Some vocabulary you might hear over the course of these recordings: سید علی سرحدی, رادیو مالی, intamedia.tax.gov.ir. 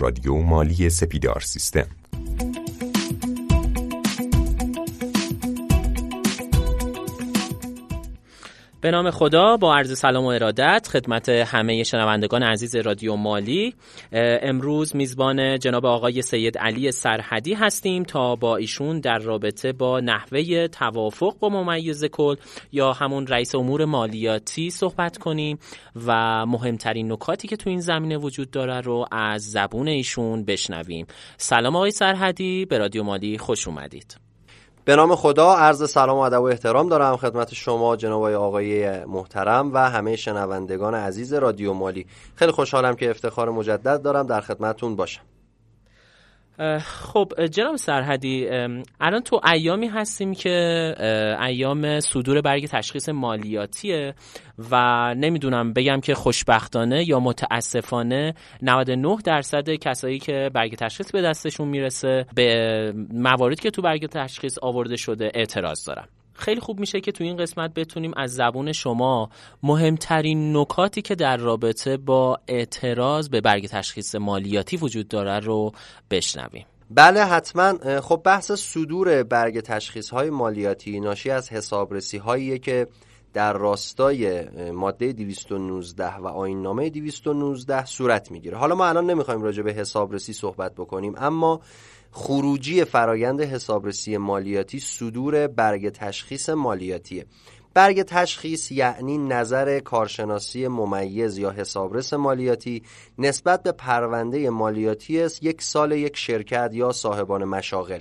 از رادیو مالی سپیدار سیستم. به نام خدا، با عرض سلام و ارادت خدمت همه شنوندگان عزیز رادیو مالی، امروز میزبان جناب آقای سید علی سرحدی هستیم تا با ایشون در رابطه با نحوه توافق با ممیز کل یا همون رئیس امور مالیاتی صحبت کنیم و مهمترین نکاتی که تو این زمینه وجود داره رو از زبون ایشون بشنویم. سلام آقای سرحدی، به رادیو مالی خوش اومدید. به نام خدا، عرض سلام و ادب و احترام دارم خدمت شما جناب آقای محترم و همه شنوندگان عزیز رادیو مالی. خیلی خوشحالم که افتخار مجدد دارم در خدمتتون باشم. خب جناب سرحدی، الان تو ایامی هستیم که ایام صدور برگ تشخیص مالیاتیه و نمیدونم بگم که خوشبختانه یا متاسفانه 99% کسایی که برگ تشخیص به دستشون میرسه به مواردی که تو برگ تشخیص آورده شده اعتراض دارن. خیلی خوب میشه که تو این قسمت بتونیم از زبون شما مهمترین نکاتی که در رابطه با اعتراض به برگ تشخیص مالیاتی وجود داره رو بشنویم. بله حتما. خب بحث صدور برگ تشخیص های مالیاتی ناشی از حسابرسی هاییه که در راستای ماده 219 و آیین نامه 219 صورت میگیره. حالا ما الان نمیخوایم راجع به حسابرسی صحبت بکنیم، اما خروجی فرایند حسابرسی مالیاتی صدور برگ تشخیص مالیاتیه. برگ تشخیص یعنی نظر کارشناسی ممیز یا حسابرس مالیاتی نسبت به پرونده مالیاتی است، یک سال یک شرکت یا صاحبان مشاغل.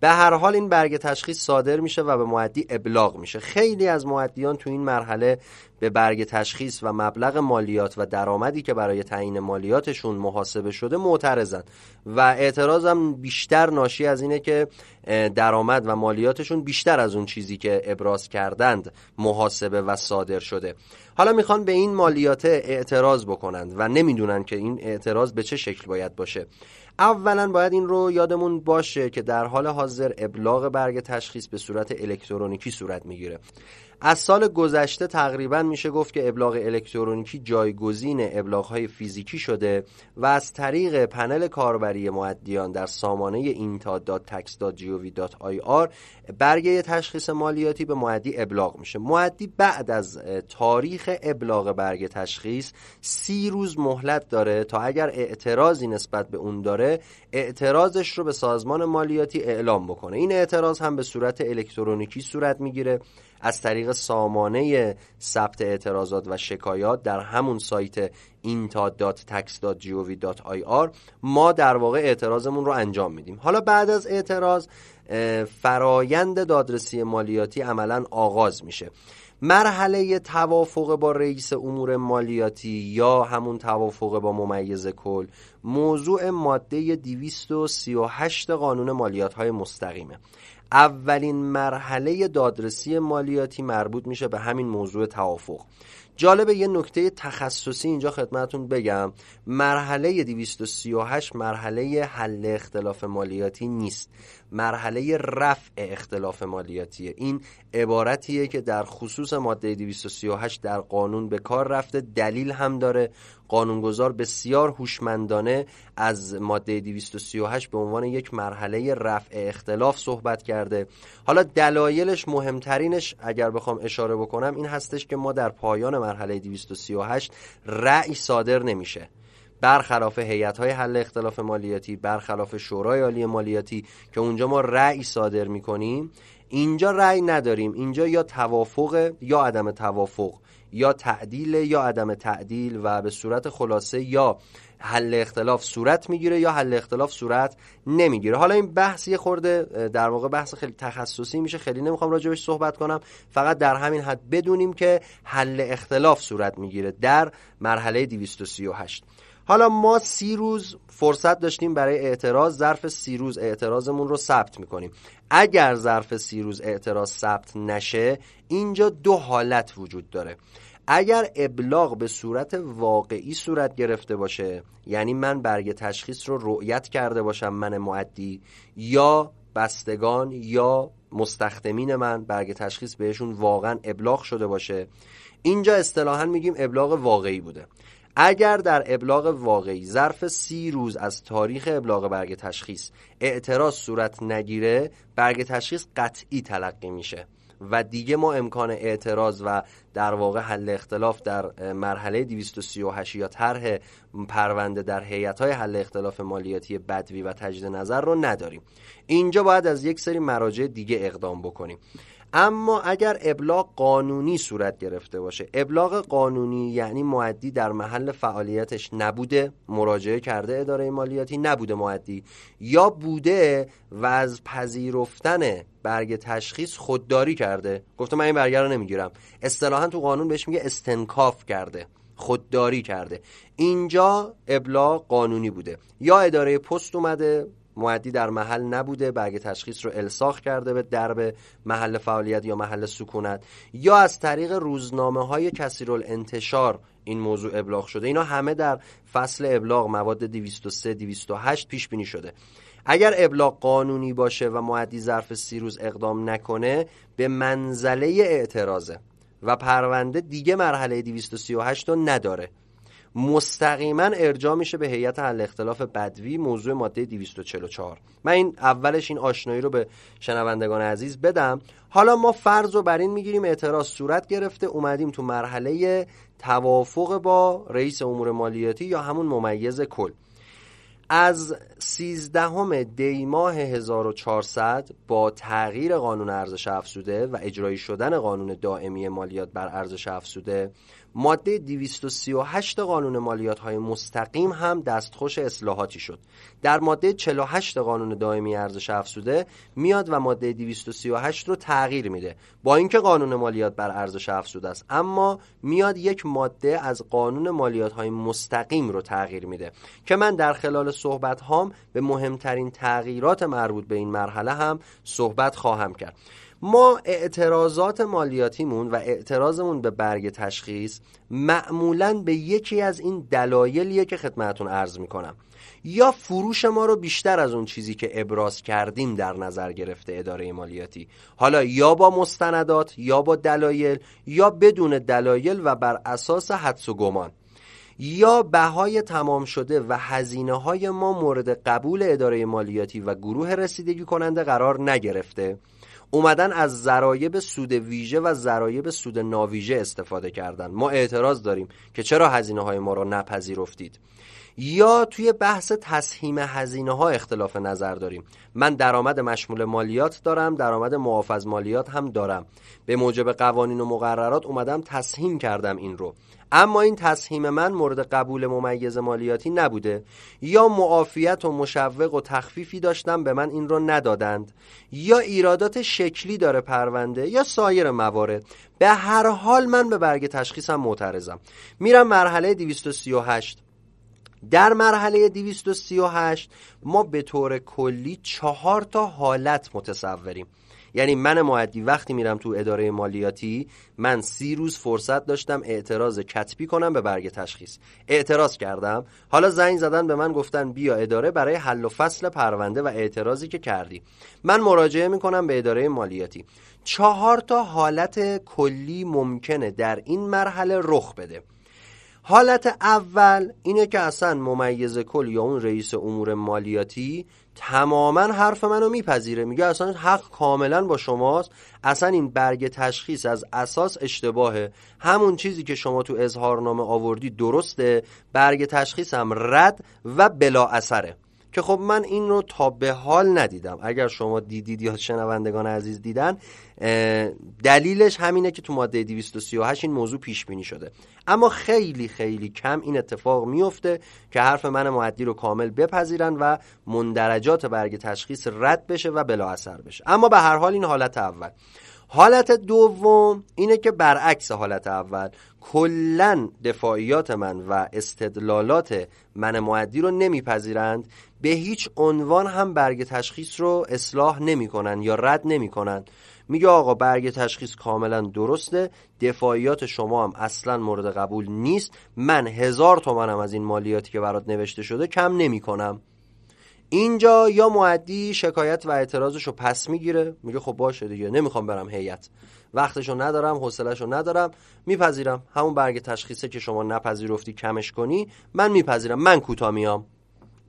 به هر حال این برگ تشخیص صادر میشه و به مودی ابلاغ میشه. خیلی از مودیان تو این مرحله به برگ تشخیص و مبلغ مالیات و درآمدی که برای تعیین مالیاتشون محاسبه شده معترضن و اعتراضم بیشتر ناشی از اینه که درآمد و مالیاتشون بیشتر از اون چیزی که ابراز کردند محاسبه و صادر شده. حالا میخوان به این مالیات اعتراض بکنند و نمیدونن که این اعتراض به چه شکل باید باشه. اولا باید این رو یادمون باشه که در حال حاضر ابلاغ برگ تشخیص به صورت الکترونیکی صورت میگیره. از سال گذشته تقریبا میشه گفت که ابلاغ الکترونیکی جایگزین ابلاغ‌های فیزیکی شده و از طریق پنل کاربری مودیان در سامانه intamedia.tax.gov.ir برگه تشخیص مالیاتی به مودی ابلاغ میشه. مودی بعد از تاریخ ابلاغ برگه تشخیص 30 روز مهلت داره تا اگر اعتراضی نسبت به اون داره اعتراضش رو به سازمان مالیاتی اعلام بکنه. این اعتراض هم به صورت الکترونیکی صورت میگیره از طریق سامانه ثبت اعتراضات و شکایات در همون سایت intamedia.tax.gov.ir ما در واقع اعتراضمون رو انجام میدیم. حالا بعد از اعتراض فرایند دادرسی مالیاتی عملاً آغاز میشه. مرحله توافق با رئیس امور مالیاتی یا همون توافق با ممیز کل موضوع ماده 238 قانون مالیات‌های مستقیمه. اولین مرحله دادرسی مالیاتی مربوط میشه به همین موضوع توافق. جالبه یه نکته تخصصی اینجا خدمتون بگم، مرحله 238 مرحله حل اختلاف مالیاتی نیست، مرحله رفع اختلاف مالیاتیه. این عبارتیه که در خصوص ماده 238 در قانون به کار رفته، دلیل هم داره. قانونگذار بسیار هوشمندانه از ماده 238 به عنوان یک مرحله رفع اختلاف صحبت کرده. حالا دلایلش، مهمترینش اگر بخوام اشاره بکنم این هستش که ما در پایان مرحله 238 رأی صادر نمیشه، برخلاف هیئت‌های حل اختلاف مالیاتی، برخلاف شورای عالی مالیاتی که اونجا ما رأی صادر میکنیم. اینجا رأی نداریم، اینجا یا توافق یا عدم توافق، یا تعدیل یا عدم تعدیل و به صورت خلاصه یا حل اختلاف صورت میگیره یا حل اختلاف صورت نمیگیره. حالا این بحث یه خورده در واقع بحث خیلی تخصصی میشه، خیلی نمیخوام راجبش صحبت کنم، فقط در همین حد بدونیم که حل اختلاف صورت میگیره در مرحله 238. حالا ما 30 روز فرصت داشتیم برای اعتراض، ظرف 30 روز اعتراضمون رو ثبت میکنیم. اگر ظرف 30 روز اعتراض ثبت نشه، اینجا 2 حالت وجود داره. اگر ابلاغ به صورت واقعی صورت گرفته باشه، یعنی من برگ تشخیص رو رؤیت کرده باشم، من مؤدی یا بستگان یا مستخدمین من برگ تشخیص بهشون واقعا ابلاغ شده باشه، اینجا اصطلاحاً میگیم ابلاغ واقعی بوده. اگر در ابلاغ واقعی ظرف 30 روز از تاریخ ابلاغ برگ تشخیص اعتراض صورت نگیره، برگ تشخیص قطعی تلقی میشه و دیگه ما امکان اعتراض و در واقع حل اختلاف در مرحله 238 یا طرح پرونده در هیئت‌های حل اختلاف مالیاتی بدوی و تجدید نظر رو نداریم. اینجا باید از یک سری مراجع دیگه اقدام بکنیم. اما اگر ابلاغ قانونی صورت گرفته باشه، ابلاغ قانونی یعنی مؤدی در محل فعالیتش نبوده، مراجعه کرده اداره مالیاتی نبوده مؤدی، یا بوده و از پذیرفتن برگ تشخیص خودداری کرده، گفته من این برگه رو نمیگیرم، اصطلاحا تو قانون بهش میگه استنکاف کرده، خودداری کرده، اینجا ابلاغ قانونی بوده. یا اداره پست اومده مؤدی در محل نبوده، برگ تشخیص رو الساق کرده به درب محل فعالیت یا محل سکونت، یا از طریق روزنامه‌های کثیرالانتشار این موضوع ابلاغ شده. اینا همه در فصل ابلاغ مواد 203 208 پیش بینی شده. اگر ابلاغ قانونی باشه و مؤدی ظرف 30 روز اقدام نکنه، به منزله اعتراضه و پرونده دیگه مرحله 238 رو نداره، مستقیما ارجاع میشه به هیئت حل اختلاف بدوی، موضوع ماده 244. من این اولش این آشنایی رو به شنوندگان عزیز بدم. حالا ما فرض رو بر این میگیریم اعتراض صورت گرفته، اومدیم تو مرحله توافق با رئیس امور مالیاتی یا همون ممیز کل. از 13 دی ماه 1400 با تغییر قانون ارزش افزوده و اجرایی شدن قانون دائمی مالیات بر ارزش افزوده، ماده 238 قانون مالیات‌های مستقیم هم دستخوش اصلاحاتی شد. در ماده 48 قانون دائمی ارزش افزوده میاد و ماده 238 رو تغییر میده، با اینکه قانون مالیات بر ارزش افزوده است، اما میاد یک ماده از قانون مالیات‌های مستقیم رو تغییر میده که من در خلال صحبت هام به مهمترین تغییرات مربوط به این مرحله هم صحبت خواهم کرد. ما اعتراضات مالیاتیمون و اعتراضمون به برگ تشخیص معمولاً به یکی از این دلایلیه که خدمتتون عرض میکنم. یا فروش ما رو بیشتر از اون چیزی که ابراز کردیم در نظر گرفته اداره مالیاتی، حالا یا با مستندات یا با دلایل یا بدون دلایل و بر اساس حدس و گمان، یا بهای تمام شده و هزینه های ما مورد قبول اداره مالیاتی و گروه رسیدگی کننده قرار نگرفته، اومدن از ضرایب سود ویژه و ضرایب سود ناویژه استفاده کردن، ما اعتراض داریم که چرا هزینه های ما را نپذیرفتید. یا توی بحث تسهیم هزینه ها اختلاف نظر داریم، من درآمد مشمول مالیات دارم، درآمد معاف مالیات هم دارم، به موجب قوانین و مقررات اومدم تسهیم کردم این رو، اما این تسهیم من مورد قبول ممیز مالیاتی نبوده، یا معافیت و مشوق و تخفیفی داشتم به من این رو ندادند، یا ایرادات شکلی داره پرونده، یا سایر موارد. به هر حال من به برگ تشخیصم معترضم. میرم مرحله 238. در مرحله 238 ما به طور کلی 4 حالت متصوریم، یعنی من مؤدی وقتی میرم تو اداره مالیاتی، من 30 روز فرصت داشتم اعتراض کتبی کنم به برگ تشخیص، اعتراض کردم، حالا زنگ زدن به من گفتن بیا اداره برای حل و فصل پرونده و اعتراضی که کردی، من مراجعه میکنم به اداره مالیاتی. 4 حالت کلی ممکنه در این مرحله رخ بده. حالت اول اینه که اصلا ممیز کل یا اون رئیس امور مالیاتی تماما حرف منو میپذیره، میگه اصلا حق کاملا با شماست، اصلا این برگ تشخیص از اساس اشتباهه، همون چیزی که شما تو اظهارنامه آوردی درسته، برگ تشخیص هم رد و بلا اثره. که خب من این رو تا به حال ندیدم، اگر شما دیدید یا شنوندگان عزیز دیدن، دلیلش همینه که تو ماده 238 این موضوع پیش بینی شده، اما خیلی خیلی کم این اتفاق میفته که حرف من مؤدی رو کامل بپذیرن و مندرجات برگ تشخیص رد بشه و بلا اثر بشه. اما به هر حال این حالت اول. حالت دوم اینه که برعکس حالت اول، کلن دفاعیات من و استدلالات من مؤدی رو نمیپذیرند، به هیچ عنوان هم برگ تشخیص رو اصلاح نمی کنن یا رد نمی کنن، میگه آقا برگ تشخیص کاملا درسته، دفاعیات شما هم اصلا مورد قبول نیست، من 1000 تومنم از این مالیاتی که برات نوشته شده کم نمی کنم. اینجا یا مؤدی شکایت و اعتراضشو پس میگیره، میگه خب باشه دیگه، نمیخوام برم هیئت، وقتشو ندارم، حوصله‌شو ندارم، میپذیرم. همون برگ تشخیصه که شما نپذیرفتی کمش کنی، من میپذیرم، من کوتاه میام.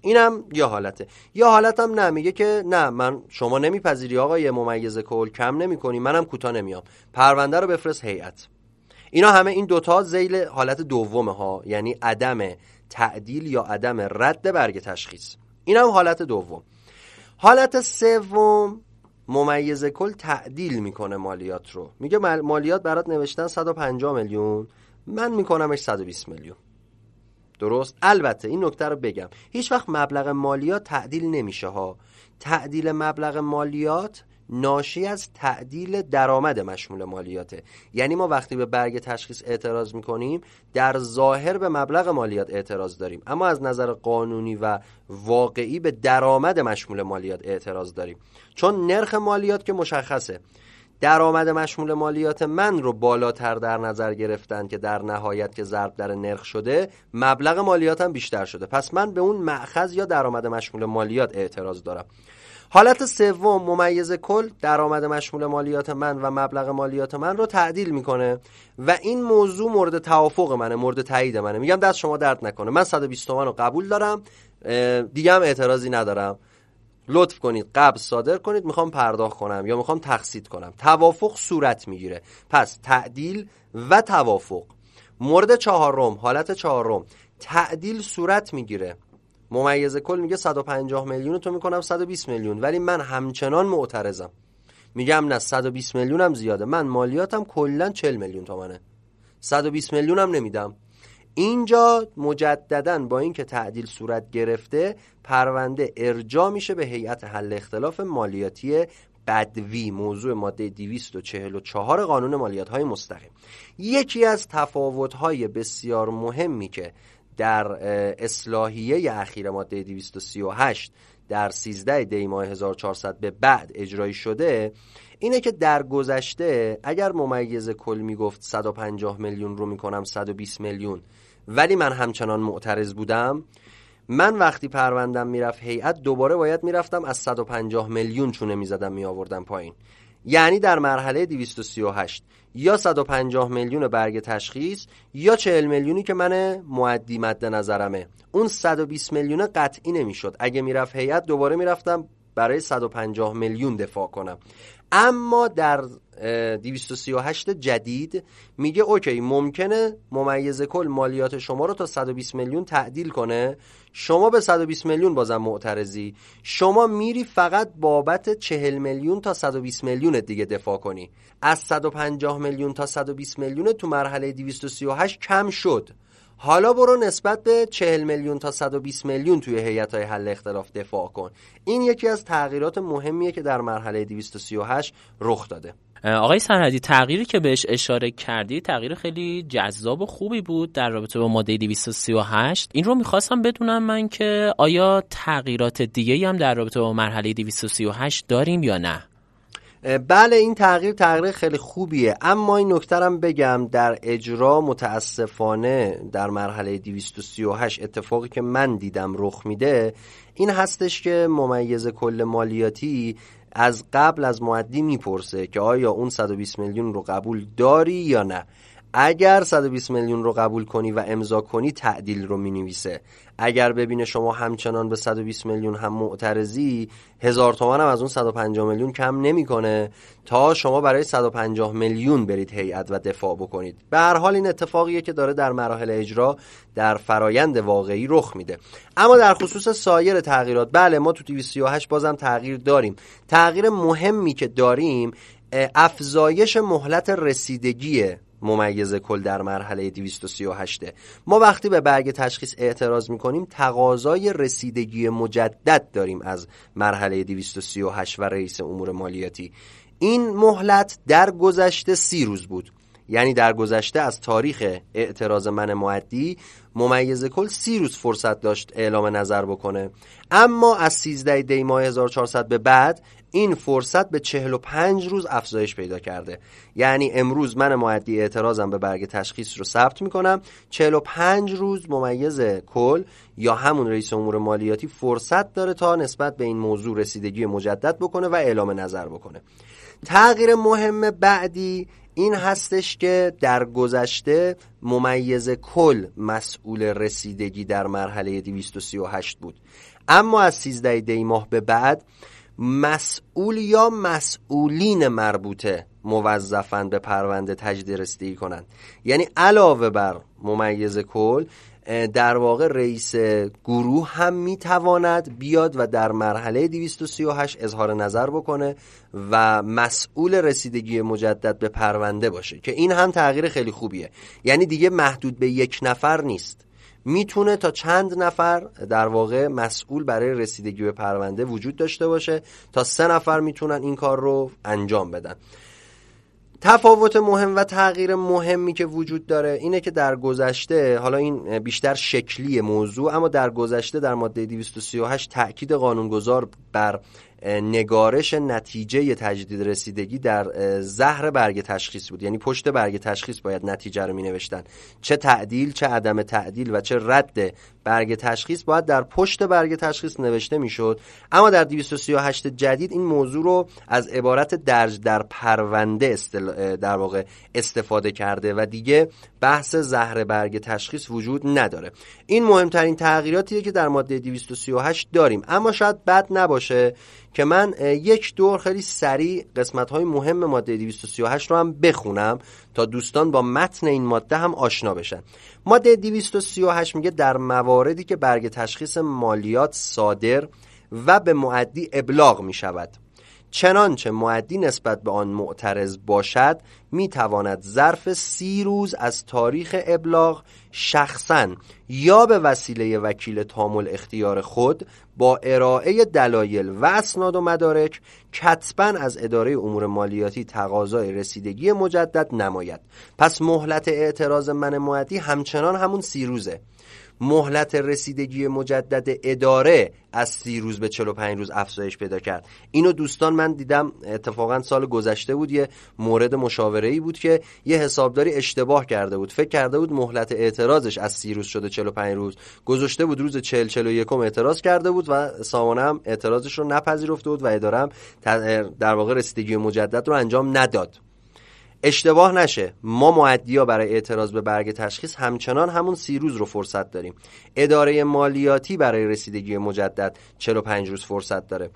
اینم یا حالته. یا حالتم نه، میگه که نه، من شما نمیپذیری آقای ممیز کل، کم نمی‌کنی، منم کوتاه نمیام، پرونده رو بفرست هیئت. اینا همه این دوتا ذیل حالت دومه ها، یعنی عدم تعدیل یا عدم رد برگ تشخیص. این هم حالت دوم. حالت سوم، ممیز کل تعدیل میکنه مالیات رو، میگه مالیات برات نوشتن 150 میلیون، من میکنمش 120 میلیون. درست؟ البته این نکته رو بگم، هیچ وقت مبلغ مالیات تعدیل نمیشه ها. تعدیل مبلغ مالیات ناشی از تعدیل درآمد مشمول مالیاته. یعنی ما وقتی به برگ تشخیص اعتراض میکنیم، در ظاهر به مبلغ مالیات اعتراض داریم، اما از نظر قانونی و واقعی به درآمد مشمول مالیات اعتراض داریم، چون نرخ مالیات که مشخصه، درآمد مشمول مالیات من رو بالاتر در نظر گرفتن که در نهایت که ضرب در نرخ شده، مبلغ مالیاتم بیشتر شده، پس من به اون مأخذ یا درآمد مشمول مالیات اعتراض دارم. حالت سوم، ممیز کل درآمد مشمول مالیات من و مبلغ مالیات من رو تعدیل میکنه و این موضوع مورد توافق منه، مورد تایید منه. میگم دست شما درد نکنه، من 120 تومن رو قبول دارم، دیگه هم اعتراضی ندارم، لطف کنید قبض صادر کنید، میخوام پرداخت کنم یا میخوام تقسیط کنم. توافق صورت میگیره. پس تعدیل و توافق. مورد چهارم، حالت چهارم، تعدیل صورت میگیره. ممیز کل میگه 150 میلیون تو میکنم 120 میلیون، ولی من همچنان معترضم، میگم نه 120 میلیون هم زیاده، من مالیاتم کلا 40 میلیون تومنه، 120 میلیون هم نمیدم. اینجا مجددا با اینکه تعدیل صورت گرفته، پرونده ارجاع میشه به هیئت حل اختلاف مالیاتی بدوی، موضوع ماده 244 قانون مالیات های مستقیم. یکی از تفاوت های بسیار مهمی که در اصلاحیه اخیر ماده 238 در 13 دی ماه 1400 به بعد اجرایی شده اینه که در گذشته اگر ممیز کل میگفت 150 میلیون رو میکنم 120 میلیون ولی من همچنان معترض بودم، من وقتی پروندم میرفت هیئت دوباره باید میرفتم از 150 میلیون چونه میزدم میآوردم پایین. یعنی در مرحله 238 یا 150 میلیون برگ تشخیص یا 40 میلیونی که من مؤدی مد نظرمه، اون 120 میلیون قطعی نمیشد. اگه میرفت هیئت دوباره میرفتم برای 150 میلیون دفاع کنم. اما در 238 جدید میگه اوکی، ممکنه ممیز کل مالیات شما رو تا 120 میلیون تعدیل کنه، شما به 120 میلیون بازم معترضی، شما میری فقط بابت 40 میلیون تا 120 میلیون دیگه دفاع کنی. از 150 میلیون تا 120 میلیون تو مرحله 238 کم شد، حالا برو نسبت به 40 میلیون تا 120 میلیون توی هیئت‌های حل اختلاف دفاع کن. این یکی از تغییرات مهمیه که در مرحله 238 رخ داده. آقای سرحدی، تغییری که بهش اشاره کردی تغییر خیلی جذاب و خوبی بود در رابطه با ماده 238. این رو میخواستم بدونم من که آیا تغییرات دیگه‌ای هم در رابطه با مرحله 238 داریم یا نه؟ بله، این تغییر خیلی خوبیه، اما این نکته رو بگم، در اجرا متاسفانه در مرحله 238 اتفاقی که من دیدم رخ میده این هستش که ممیز کل مالیاتی از قبل از مؤدی میپرسه که آیا اون 120 میلیون رو قبول داری یا نه. اگر 120 میلیون رو قبول کنی و امضا کنی تعدیل رو مینویسه، اگر ببینه شما همچنان به 120 میلیون هم معترضی، 1000 تومان هم از اون 150 میلیون کم نمیکنه تا شما برای 150 میلیون برید هیئت و دفاع بکنید. به هر حال این اتفاقیه که داره در مراحل اجرا در فرایند واقعی رخ میده. اما در خصوص سایر تغییرات، بله ما تو 238 بازم تغییر داریم. تغییر مهمی که داریم افزایش مهلت رسیدگیه ممیز کل در مرحله 238. ما وقتی به برگ تشخیص اعتراض میکنیم تقاضای رسیدگی مجدد داریم از مرحله 238 و رئیس امور مالیاتی. این مهلت در گذشته 30 روز بود، یعنی در گذشته از تاریخ اعتراض من مؤدی ممیز کل 30 روز فرصت داشت اعلام نظر بکنه، اما از 13 دی ماه 1400 به بعد این فرصت به 45 روز افزایش پیدا کرده. یعنی امروز من مؤدی اعتراضم به برگ تشخیص رو ثبت میکنم، 45 روز ممیز کل یا همون رئیس امور مالیاتی فرصت داره تا نسبت به این موضوع رسیدگی مجدد بکنه و اعلام نظر بکنه. تغییر مهم بعدی این هستش که در گذشته ممیز کل مسئول رسیدگی در مرحله 238 بود، اما از 13 دی ماه به بعد مسئول یا مسئولین مربوطه موظفند به پرونده تجدید رسیدگی کنند. یعنی علاوه بر ممیز کل در واقع رئیس گروه هم میتواند بیاد و در مرحله 238 اظهار نظر بکنه و مسئول رسیدگی مجدد به پرونده باشه، که این هم تغییر خیلی خوبیه. یعنی دیگه محدود به یک نفر نیست، میتونه تا چند نفر در واقع مسئول برای رسیدگی به پرونده وجود داشته باشه، تا 3 نفر میتونن این کار رو انجام بدن. تفاوت مهم و تغییر مهمی که وجود داره اینه که در گذشته، حالا این بیشتر شکلی موضوع، اما در گذشته در ماده 238 تأکید قانونگذار بر نگارش نتیجه تجدید رسیدگی در ظهر برگ تشخیص بود. یعنی پشت برگ تشخیص باید نتیجه رو می نوشتن، چه تعدیل، چه عدم تعدیل و چه رد برگ تشخیص باید در پشت برگ تشخیص نوشته می شد. اما در 238 جدید این موضوع رو از عبارت درج در پرونده در واقع استفاده کرده و دیگه بحث ظهر برگ تشخیص وجود نداره. این مهمترین تغییراتیه که در ماده 238 داریم. اما شاید بد نباشه که من یک دور خیلی سریع قسمت‌های مهم ماده 238 رو هم بخونم تا دوستان با متن این ماده هم آشنا بشن. ماده 238 میگه در مواردی که برگ تشخیص مالیات صادر و به مؤدی ابلاغ می‌شود، چنانچه مؤدی نسبت به آن معترض باشد، میتواند ظرف 30 روز از تاریخ ابلاغ شخصاً یا به وسیله وکیل تامل اختیار خود با ارائه دلایل و اسناد و مدارک کتباً از اداره امور مالیاتی تقاضای رسیدگی مجدد نماید. پس مهلت اعتراض من مؤدی همچنان همون 30 روزه. مهلت رسیدگی مجدد اداره از 30 روز به 45 روز افزایش پیدا کرد. اینو دوستان من دیدم اتفاقا سال گذشته بود، یه مورد مشاوره‌ای بود که یه حسابداری اشتباه کرده بود، فکر کرده بود مهلت اعتراضش از 30 روز شده 45 روز، گذاشته بود روز 40-41 اعتراض کرده بود و سامانه هم اعتراضش رو نپذیرفته بود و اداره هم در واقع رسیدگی مجدد رو انجام نداد. اشتباه نشه، ما مؤدیا برای اعتراض به برگ تشخیص همچنان همون 30 روز رو فرصت داریم. اداره مالیاتی برای رسیدگی مجدد 45 روز فرصت داره.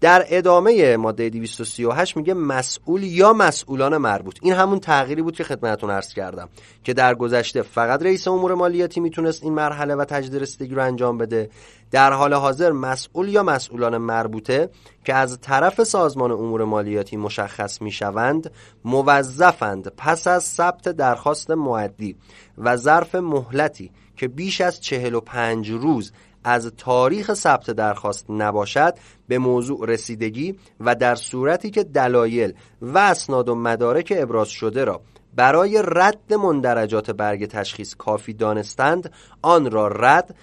در ادامه ماده 238 میگه مسئول یا مسئولان مربوط. این همون تغییری بود که خدمتتون عرض کردم که در گذشته فقط رئیس امور مالیاتی میتونست این مرحله و تجدید رسیدگی رو انجام بده. در حال حاضر مسئول یا مسئولان مربوطه که از طرف سازمان امور مالیاتی مشخص میشوند، موظفند پس از ثبت درخواست مؤدی و ظرف مهلتی که بیش از 45 روز از تاریخ ثبت درخواست نباشد به موضوع رسیدگی و در صورتی که دلایل و اسناد و مدارک ابراز شده را برای رد مندرجات برگ تشخیص کافی دانستند آن را رد.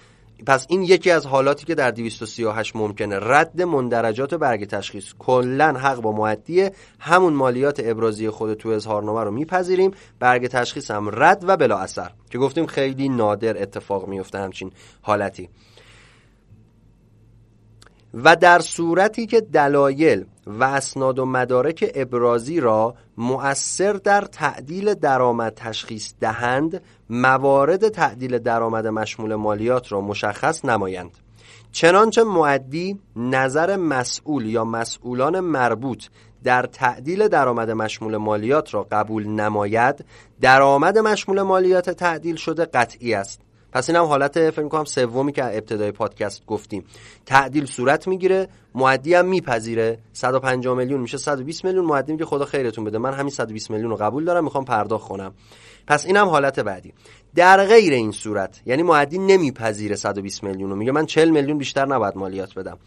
پس این یکی از حالاتی که در 238 ممکنه، رد مندرجات برگ تشخیص. کلن حق با مؤدیه، همون مالیات ابرازی خود تو اظهارنامه رو میپذیریم، برگ تشخیص هم رد و بلا اثر، که گفتیم خیلی نادر اتفاق میفته همچین حالتی. و در صورتی که دلایل و اسناد و مدارک ابرازی را مؤثر در تعدیل درآمد تشخیص دهند، موارد تعدیل درآمد مشمول مالیات را مشخص نمایند، چنانچه مؤدی نظر مسئول یا مسئولان مربوط در تعدیل درآمد مشمول مالیات را قبول نماید، درآمد مشمول مالیات تعدیل شده قطعی است. پس این هم حالت فکر می‌کنم سومی که ابتدای پادکست گفتیم، تعدیل صورت میگیره، مؤدی هم میپذیره، 150 میلیون میشه 120 میلیون، مؤدی میگه خدا خیرتون بده، من همین 120 میلیون رو قبول دارم، میخوام پرداخت کنم. پس این هم حالت بعدی. در غیر این صورت، یعنی مؤدی نمیپذیره 120 میلیون رو، میگه من 40 میلیون بیشتر نباید مالیات بدم،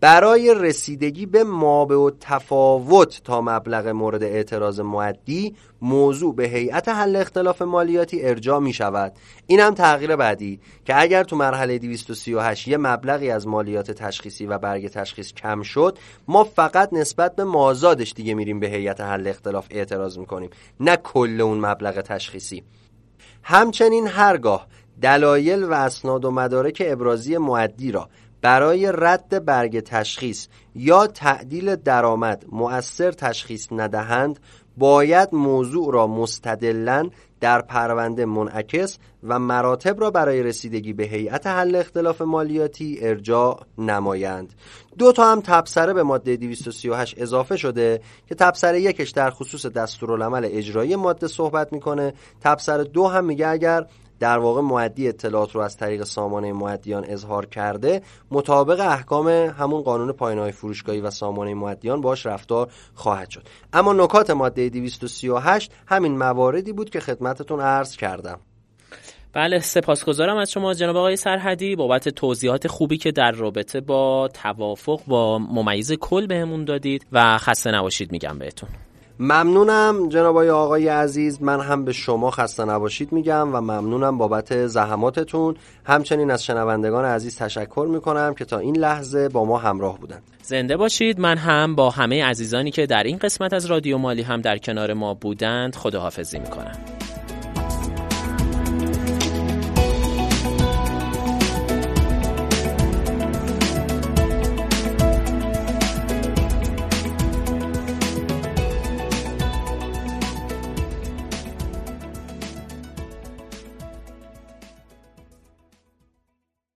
برای رسیدگی به مابع و تفاوت تا مبلغ مورد اعتراض مؤدی، موضوع به هیئت حل اختلاف مالیاتی ارجاع می شود. این هم تغییر بعدی که اگر تو مرحله 238 یه مبلغی از مالیات تشخیصی و برگ تشخیص چیز کم شد، ما فقط نسبت به مازادش دیگه میریم به هیئت حل اختلاف اعتراض میکنیم، نه کل اون مبلغ تشخیصی. همچنین هرگاه دلایل و اسناد و مدارک ابرازی مؤدی را برای رد برگ تشخیص یا تعدیل درآمد مؤثر تشخیص ندهند، باید موضوع را مستدلاً در پرونده منعکس و مراتب را برای رسیدگی به هیئت حل اختلاف مالیاتی ارجاع نمایند. 2 تا هم تبصره به ماده 238 اضافه شده که تبصره 1 در خصوص دستورالعمل اجرایی ماده صحبت میکنه، تبصره 2 هم میگه اگر در واقع مؤدی اطلاعات رو از طریق سامانه مؤدیان اظهار کرده، مطابق احکام همون قانون پایانه‌های فروشگاهی و سامانه مؤدیان باش رفتار خواهد شد. اما نکات ماده 238 همین مواردی بود که خدمتتون عرض کردم. بله، سپاسگزارم از شما جناب آقای سرحدی بابت توضیحات خوبی که در رابطه با توافق با ممیز کل بهمون دادید و خسته نباشید میگم بهتون. ممنونم جناب آقای عزیز، من هم به شما خسته نباشید میگم و ممنونم بابت زحماتتون. همچنین از شنوندگان عزیز تشکر میکنم که تا این لحظه با ما همراه بودند. زنده باشید. من هم با همه عزیزانی که در این قسمت از رادیو مالی هم در کنار ما بودند خداحافظی میکنم.